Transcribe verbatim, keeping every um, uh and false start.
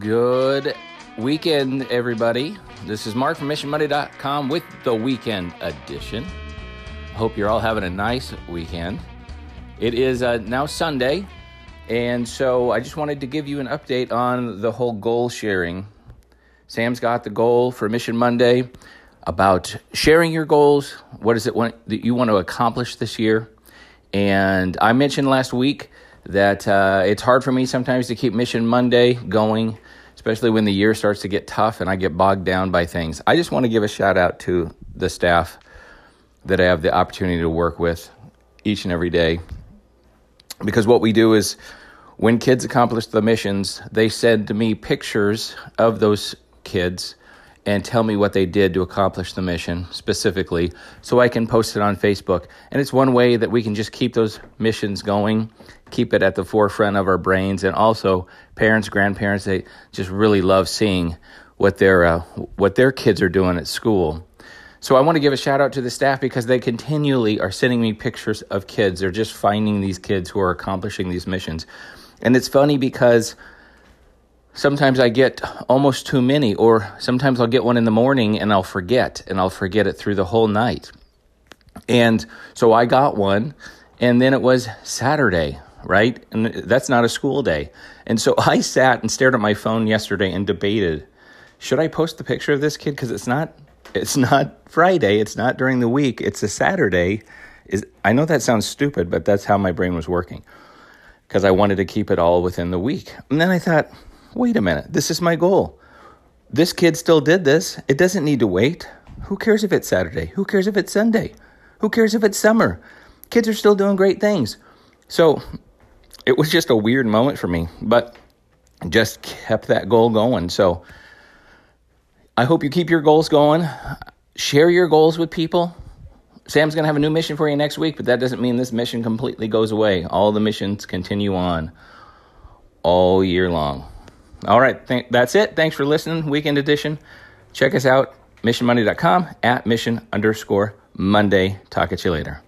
Good weekend, everybody. This is Mark from Mission Monday dot com with the Weekend Edition. Hope you're all having a nice weekend. It is uh, now Sunday, and so I just wanted to give you an update on the whole goal sharing. Sam's got the goal for Mission Monday about sharing your goals. What is it want, that you want to accomplish this year? And I mentioned last week that uh, it's hard for me sometimes to keep Mission Monday going, especially when the year starts to get tough and I get bogged down by things. I just want to give a shout out to the staff that I have the opportunity to work with each and every day. Because what we do is when kids accomplish the missions, they send to me pictures of those kids and tell me what they did to accomplish the mission specifically, so I can post it on Facebook. And it's one way that we can just keep those missions going, keep it at the forefront of our brains. And also parents, grandparents, they just really love seeing what their uh, what their kids are doing at school. So I want to give a shout out to the staff because they continually are sending me pictures of kids. They're just finding these kids who are accomplishing these missions. And it's funny because sometimes I get almost too many, or sometimes I'll get one in the morning and I'll forget, and I'll forget it through the whole night. And so I got one, and then it was Saturday, right? And that's not a school day. And so I sat and stared at my phone yesterday and debated, should I post the picture of this kid? Because it's not, it's not Friday, it's not during the week, it's a Saturday. Is I know that sounds stupid, but that's how my brain was working, because I wanted to keep it all within the week. And then I thought, wait a minute, this is my goal. This kid still did this. It doesn't need to wait. Who cares if it's Saturday? Who cares if it's Sunday? Who cares if it's summer? Kids are still doing great things. So it was just a weird moment for me, but just kept that goal going. So I hope you keep your goals going. Share your goals with people. Sam's going to have a new mission for you next week, but that doesn't mean this mission completely goes away. All the missions continue on all year long. All right, th- that's it. Thanks for listening, Weekend Edition. Check us out, mission monday dot com, at mission underscore Monday. Talk at you later.